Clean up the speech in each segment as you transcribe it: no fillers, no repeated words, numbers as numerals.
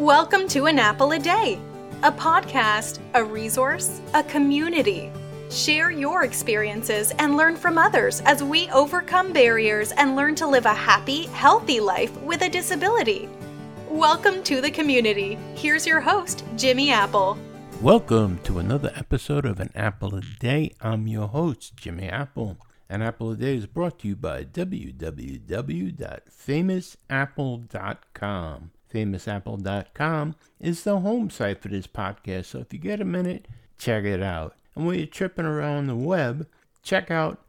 Welcome to An Apple a Day, a podcast, a resource, a community. Share your experiences and learn from others as we overcome barriers and learn to live a happy, healthy life with a disability. Welcome to the community. Here's your host, Jimmy Apple. Welcome to another episode of An Apple a Day. I'm your host, Jimmy Apple. An Apple a Day is brought to you by www.famousapple.com. Famousapple.com is the home site for this podcast, so if you get a minute, check it out. And when you're tripping around the web, check out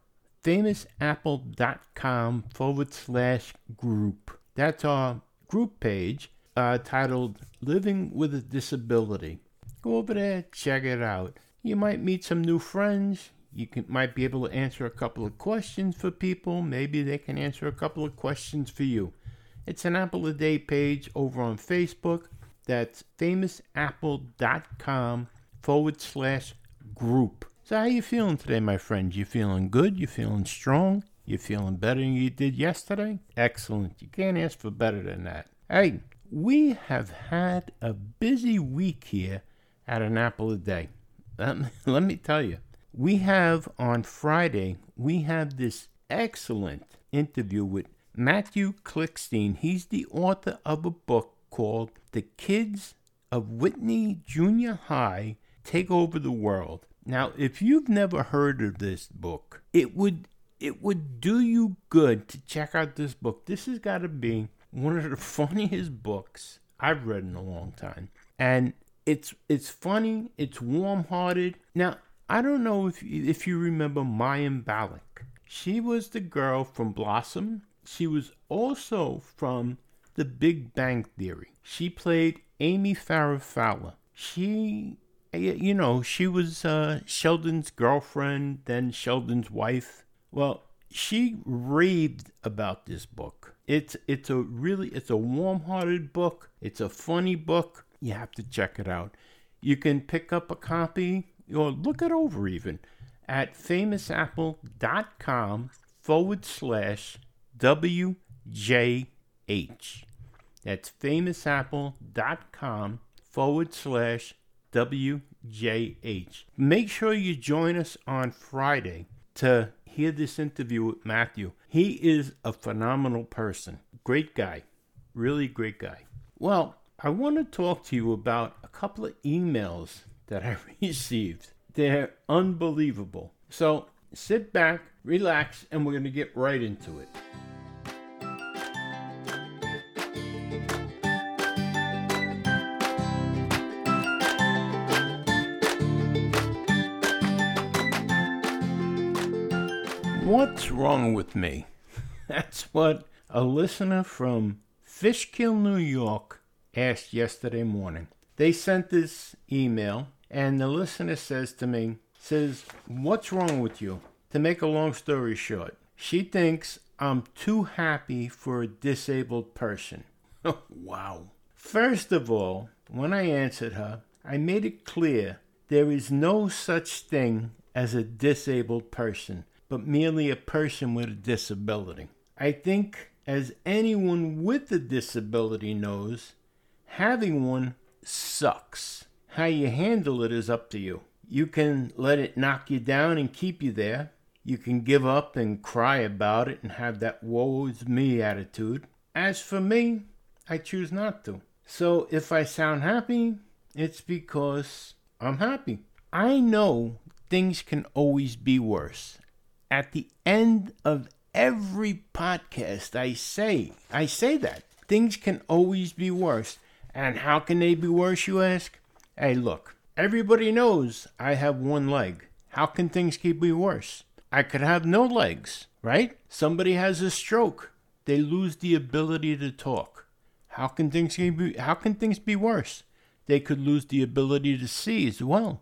famousapple.com/group. That's our group page titled Living with a Disability. Go over there, check it out. You might meet some new friends. You might be able to answer a couple of questions for people. Maybe they can answer a couple of questions for you. It's an Apple a Day page over on Facebook. That's famousapple.com/group. So how you feeling today, my friend? You feeling good? You feeling strong? You feeling better than you did yesterday? Excellent. You can't ask for better than that. Hey, we have had a busy week here at an Apple a Day. Let me tell you, we have on Friday, we have this excellent interview with Matthew Klickstein. He's the author of a book called The Kids of Whitney Junior High Take Over the World. Now, if you've never heard of this book, it would do you good to check out this book. This has got to be one of the funniest books I've read in a long time. And it's funny, it's warm-hearted. Now, I don't know if you remember Mayim Bialik. She was the girl from Blossom. She was also from The Big Bang Theory. She played Amy Farrah Fowler. She was Sheldon's girlfriend, then Sheldon's wife. Well, she raved about this book. It's a warm-hearted book. It's a funny book. You have to check it out. You can pick up a copy or look it over even at famousapple.com/WJH. That's famousapple.com/WJH. Make sure you join us on Friday to hear this interview with Matthew. He is a phenomenal person. Great guy. Really great guy. Well, I want to talk to you about a couple of emails that I received. They're unbelievable. So sit back, relax, and we're going to get right into it. What's wrong with me? That's what a listener from Fishkill, New York asked yesterday morning. They sent this email, and the listener says, what's wrong with you? To make a long story short, she thinks I'm too happy for a disabled person. Wow. First of all, when I answered her, I made it clear there is no such thing as a disabled person, but merely a person with a disability. I think, as anyone with a disability knows, having one sucks. How you handle it is up to you. You can let it knock you down and keep you there. You can give up and cry about it and have that woe is me attitude. As for me, I choose not to. So if I sound happy, it's because I'm happy. I know things can always be worse. At the end of every podcast, I say that. Things can always be worse. And how can they be worse, you ask? Hey, look, everybody knows I have one leg. How can things keep me worse? I could have no legs, right? Somebody has a stroke. They lose the ability to talk. How can things be worse? They could lose the ability to see as well,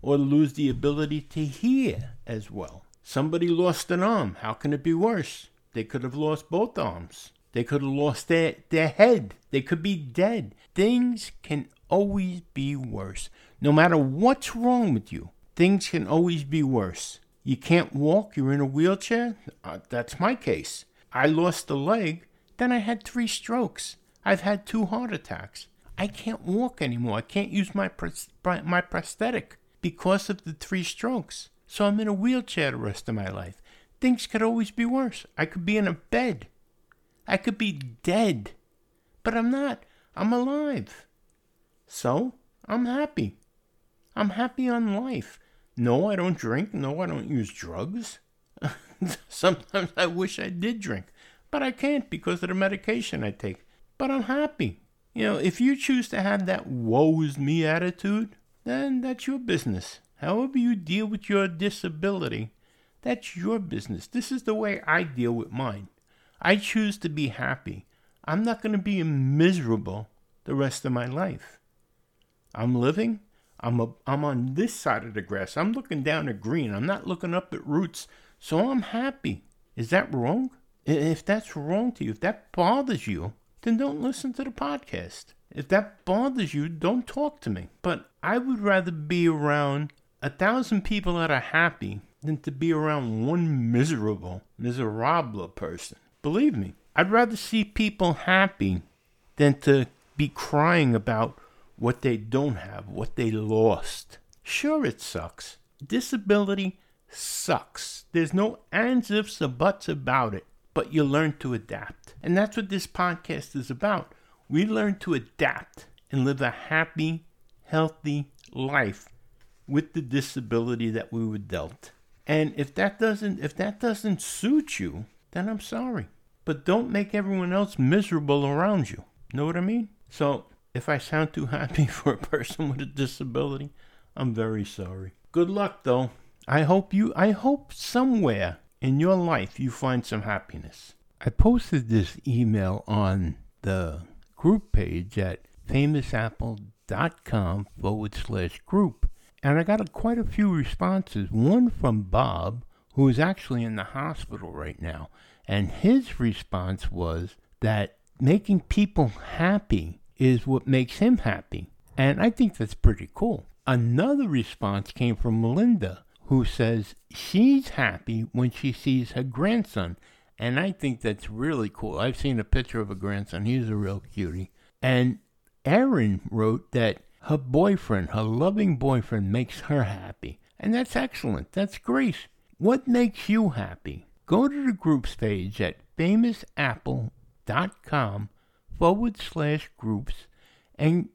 or lose the ability to hear as well. Somebody lost an arm. How can it be worse? They could have lost both arms. They could have lost their head. They could be dead. Things can always be worse. No matter what's wrong with you, things can always be worse. You can't walk. You're in a wheelchair. That's my case. I lost a leg. Then I had 3 strokes. I've had 2 heart attacks. I can't walk anymore. I can't use my prosthetic because of the 3 strokes. So I'm in a wheelchair the rest of my life. Things could always be worse. I could be in a bed. I could be dead. But I'm not. I'm alive. So I'm happy. I'm happy on life. No, I don't drink. No, I don't use drugs. Sometimes I wish I did drink, but I can't because of the medication I take. But I'm happy. You know, if you choose to have that woe is me attitude, then that's your business. However you deal with your disability, that's your business. This is the way I deal with mine. I choose to be happy. I'm not going to be miserable the rest of my life. I'm living. I'm on this side of the grass. I'm looking down at green. I'm not looking up at roots. So I'm happy. Is that wrong? If that's wrong to you, if that bothers you, then don't listen to the podcast. If that bothers you, don't talk to me. But I would rather be around 1,000 people that are happy than to be around one miserable person. Believe me, I'd rather see people happy than to be crying about what they don't have, what they lost. Sure, it sucks. Disability sucks. There's no ands, ifs, or buts about it. But you learn to adapt. And that's what this podcast is about. We learn to adapt and live a happy, healthy life with the disability that we were dealt. And if that doesn't suit you, then I'm sorry. But don't make everyone else miserable around you. Know what I mean? So if I sound too happy for a person with a disability, I'm very sorry. Good luck though. I hope somewhere in your life, you find some happiness. I posted this email on the group page at famousapple.com/group. And I got quite a few responses. One from Bob, who is actually in the hospital right now. And his response was that making people happy is what makes him happy. And I think that's pretty cool. Another response came from Melinda, who says she's happy when she sees her grandson. And I think that's really cool. I've seen a picture of a grandson. He's a real cutie. And Erin wrote that her boyfriend, her loving boyfriend, makes her happy. And that's excellent. That's great. What makes you happy? Go to the groups page at famousapple.com/groups and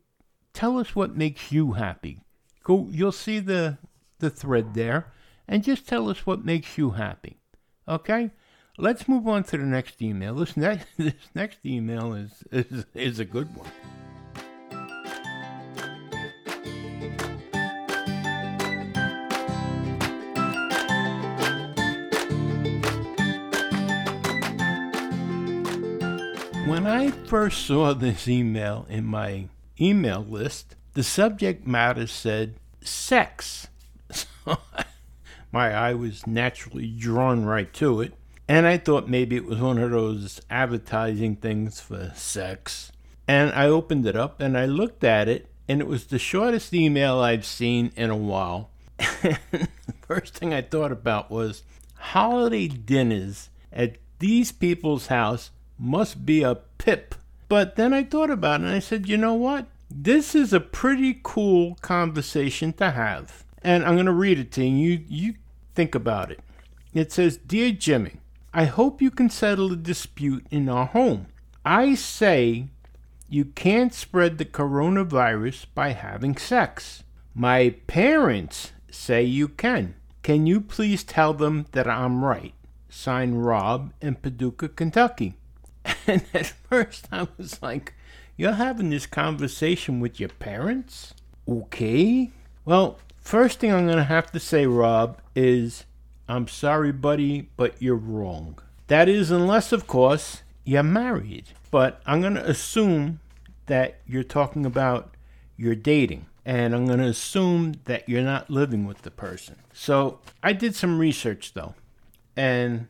tell us what makes you happy. Go. You'll see the thread there, and just tell us what makes you happy. Okay? Let's move on to the next email. This next email is a good one. When I first saw this email in my email list, the subject matter said sex. My eye was naturally drawn right to it, and I thought maybe it was one of those advertising things for sex. And I opened it up and I looked at it, and it was the shortest email I've seen in a while. First thing I thought about was holiday dinners at these people's house must be a pip. But then I thought about it and I said, you know what? This is a pretty cool conversation to have. And I'm going to read it to you, and you think about it. It says, Dear Jimmy, I hope you can settle a dispute in our home. I say you can't spread the coronavirus by having sex. My parents say you can. Can you please tell them that I'm right? Signed, Rob in Paducah, Kentucky. And at first I was like, you're having this conversation with your parents? Okay. Well, first thing I'm going to have to say, Rob, is I'm sorry, buddy, but you're wrong. That is, unless, of course, you're married. But I'm going to assume that you're talking about you're dating. And I'm going to assume that you're not living with the person. So I did some research, though. And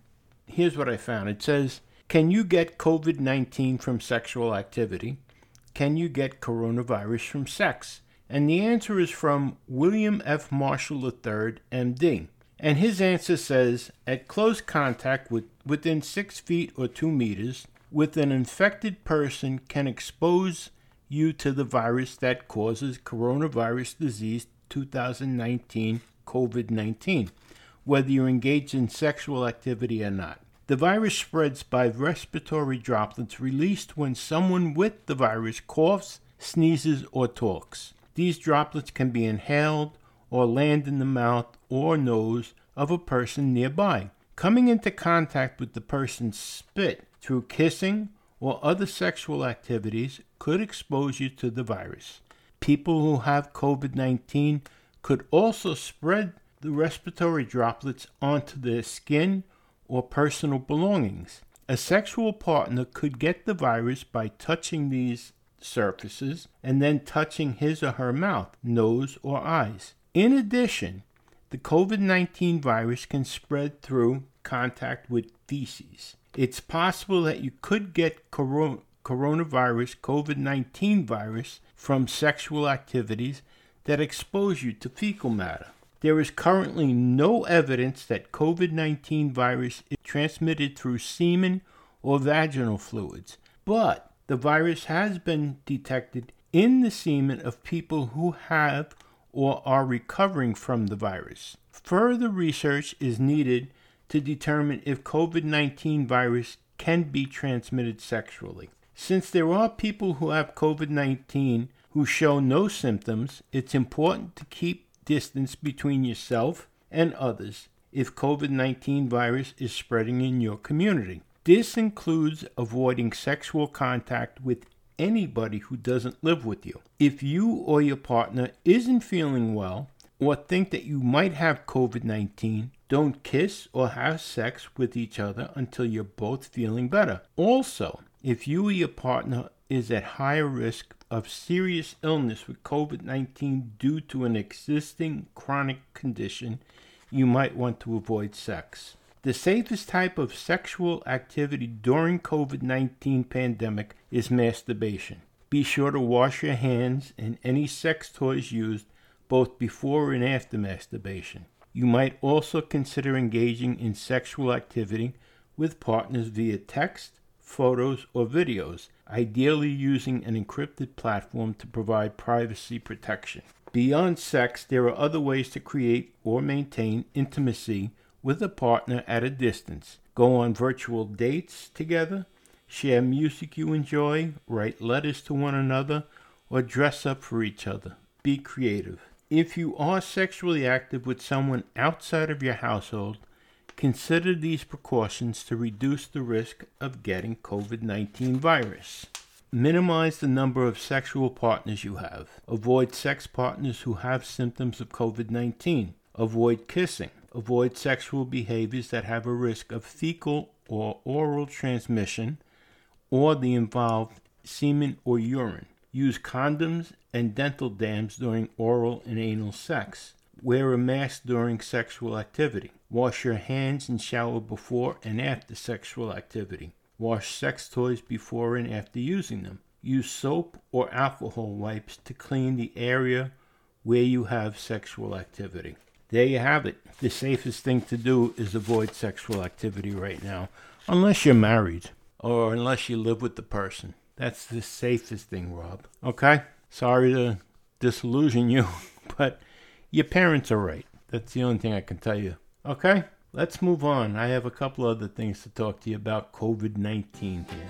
here's what I found. It says, can you get COVID-19 from sexual activity? Can you get coronavirus from sex? And the answer is from William F. Marshall III, MD. And his answer says, at close contact within 6 feet or 2 meters with an infected person can expose you to the virus that causes coronavirus disease 2019, COVID-19, whether you're engaged in sexual activity or not. The virus spreads by respiratory droplets released when someone with the virus coughs, sneezes, or talks. These droplets can be inhaled or land in the mouth or nose of a person nearby. Coming into contact with the person's spit through kissing or other sexual activities could expose you to the virus. People who have COVID-19 could also spread the respiratory droplets onto their skin or personal belongings. A sexual partner could get the virus by touching these surfaces and then touching his or her mouth, nose, or eyes. In addition, the COVID-19 virus can spread through contact with feces. It's possible that you could get COVID-19 virus from sexual activities that expose you to fecal matter. There is currently no evidence that COVID-19 virus is transmitted through semen or vaginal fluids, but the virus has been detected in the semen of people who have or are recovering from the virus. Further research is needed to determine if COVID-19 virus can be transmitted sexually. Since there are people who have COVID-19 who show no symptoms, it's important to keep distance between yourself and others if COVID-19 virus is spreading in your community. This includes avoiding sexual contact with anybody who doesn't live with you. If you or your partner isn't feeling well or think that you might have COVID-19, don't kiss or have sex with each other until you're both feeling better. Also, if you or your partner is at higher risk of serious illness with COVID-19 due to an existing chronic condition, you might want to avoid sex. The safest type of sexual activity during COVID-19 pandemic is masturbation. Be sure to wash your hands and any sex toys used both before and after masturbation. You might also consider engaging in sexual activity with partners via text, photos, or videos, ideally using an encrypted platform to provide privacy protection. Beyond sex, there are other ways to create or maintain intimacy with a partner at a distance. Go on virtual dates together, share music you enjoy, write letters to one another, or dress up for each other. Be creative. If you are sexually active with someone outside of your household, consider these precautions to reduce the risk of getting COVID-19 virus. Minimize the number of sexual partners you have. Avoid sex partners who have symptoms of COVID-19. Avoid kissing. Avoid sexual behaviors that have a risk of fecal or oral transmission or the involved semen or urine. Use condoms and dental dams during oral and anal sex. Wear a mask during sexual activity. Wash your hands and shower before and after sexual activity. Wash sex toys before and after using them. Use soap or alcohol wipes to clean the area where you have sexual activity. There you have it. The safest thing to do is avoid sexual activity right now, unless you're married or unless you live with the person. That's the safest thing, Rob. Okay? Sorry to disillusion you, but your parents are right. That's the only thing I can tell you. Okay, let's move on. I have a couple other things to talk to you about COVID-19 here.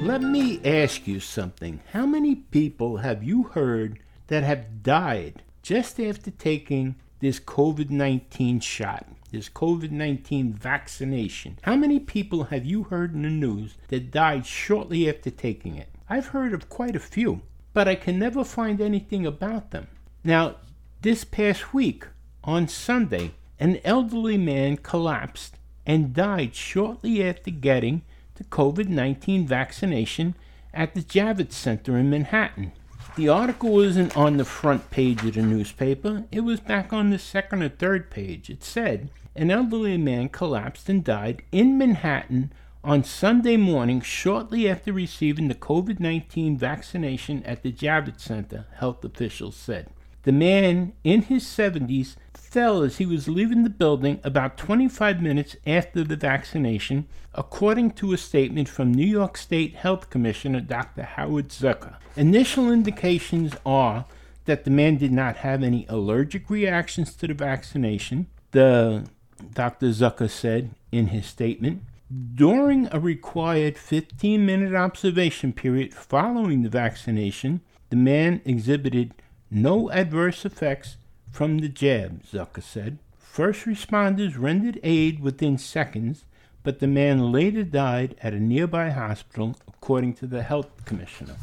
Let me ask you something. How many people have you heard that have died just after taking this COVID-19 shot, this COVID-19 vaccination? How many people have you heard in the news that died shortly after taking it? I've heard of quite a few, but I can never find anything about them. Now, this past week, on Sunday, an elderly man collapsed and died shortly after getting the COVID-19 vaccination at the Javits Center in Manhattan. The article isn't on the front page of the newspaper. It was back on the second or third page. It said, an elderly man collapsed and died in Manhattan on Sunday morning shortly after receiving the COVID-19 vaccination at the Javits Center, health officials said. The man in his 70s fell as he was leaving the building about 25 minutes after the vaccination, according to a statement from New York State Health Commissioner Dr. Howard Zucker. Initial indications are that the man did not have any allergic reactions to the vaccination, Dr. Zucker said in his statement. During a required 15-minute observation period following the vaccination, the man exhibited no adverse effects from the jab, Zucker said. First responders rendered aid within seconds, but the man later died at a nearby hospital, according to the health commissioner.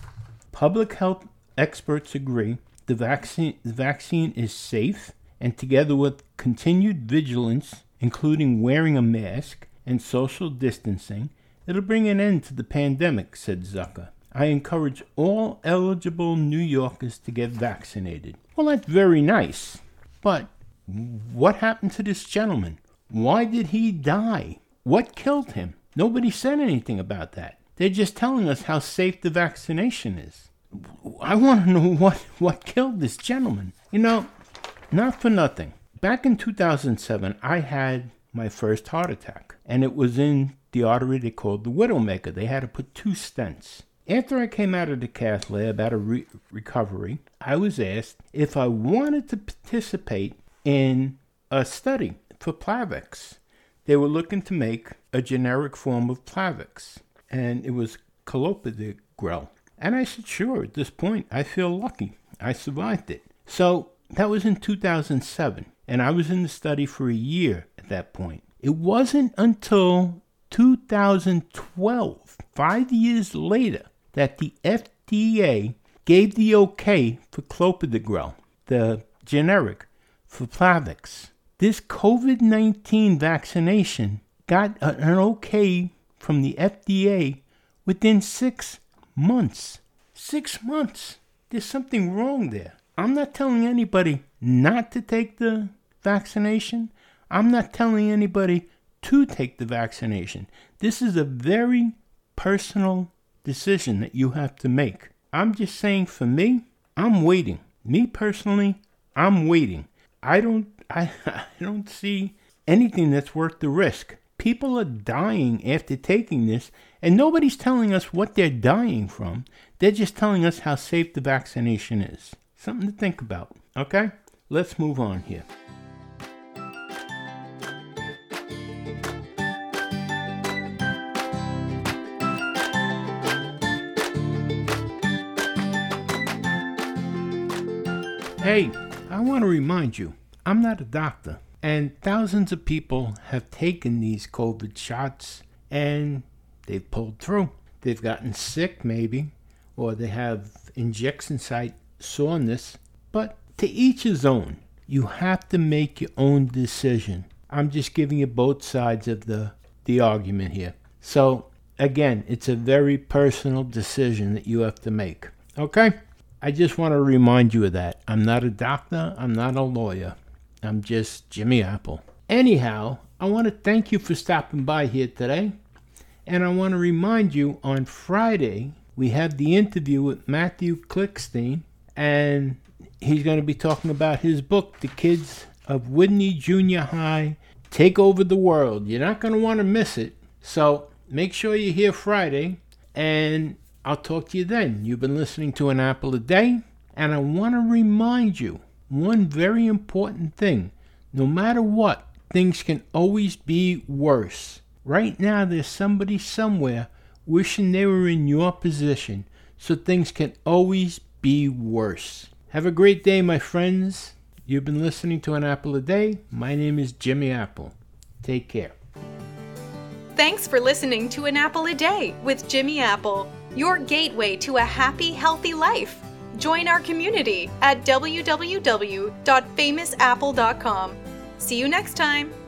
Public health experts agree the vaccine is safe, and together with continued vigilance, including wearing a mask and social distancing, it'll bring an end to the pandemic, said Zucker. I encourage all eligible New Yorkers to get vaccinated. Well, that's very nice. But what happened to this gentleman? Why did he die? What killed him? Nobody said anything about that. They're just telling us how safe the vaccination is. I want to know what killed this gentleman. You know, not for nothing. Back in 2007, I had my first heart attack, and it was in the artery they called the Widowmaker. They had to put 2 stents. After I came out of the cath lab out of recovery, I was asked if I wanted to participate in a study for Plavix. They were looking to make a generic form of Plavix, and it was clopidogrel. And I said, sure, at this point, I feel lucky. I survived it. So that was in 2007, and I was in the study for a year at that point. It wasn't until 2012, 5 years later, that the FDA gave the okay for clopidogrel, the generic for Plavix. This COVID-19 vaccination got an okay from the FDA within 6 months. 6 months. There's something wrong there. I'm not telling anybody not to take the vaccination. I'm not telling anybody to take the vaccination. This is a very personal decision that you have to make. I'm just saying, for me, I'm waiting. Me personally, I'm waiting. I don't see anything that's worth the risk. People are dying after taking this, and nobody's telling us what they're dying from. They're just telling us how safe the vaccination is. Something to think about, okay? Let's move on here. Hey, I want to remind you, I'm not a doctor, and thousands of people have taken these COVID shots and they've pulled through. They've gotten sick maybe, or they have injection site soreness, but to each his own. You have to make your own decision. I'm just giving you both sides of the argument here. So again, it's a very personal decision that you have to make, okay? I just want to remind you of that. I'm not a doctor. I'm not a lawyer. I'm just Jimmy Apple. Anyhow, I want to thank you for stopping by here today. And I want to remind you, on Friday, we have the interview with Matthew Klickstein. And he's going to be talking about his book, The Kids of Whitney Junior High Take Over the World. You're not going to want to miss it. So make sure you're here Friday. And I'll talk to you then. You've been listening to An Apple a Day, and I want to remind you one very important thing. No matter what, things can always be worse. Right now, there's somebody somewhere wishing they were in your position, so things can always be worse. Have a great day, my friends. You've been listening to An Apple a Day. My name is Jimmy Apple. Take care. Thanks for listening to An Apple a Day with Jimmy Apple, your gateway to a happy, healthy life. Join our community at www.famousapple.com. See you next time.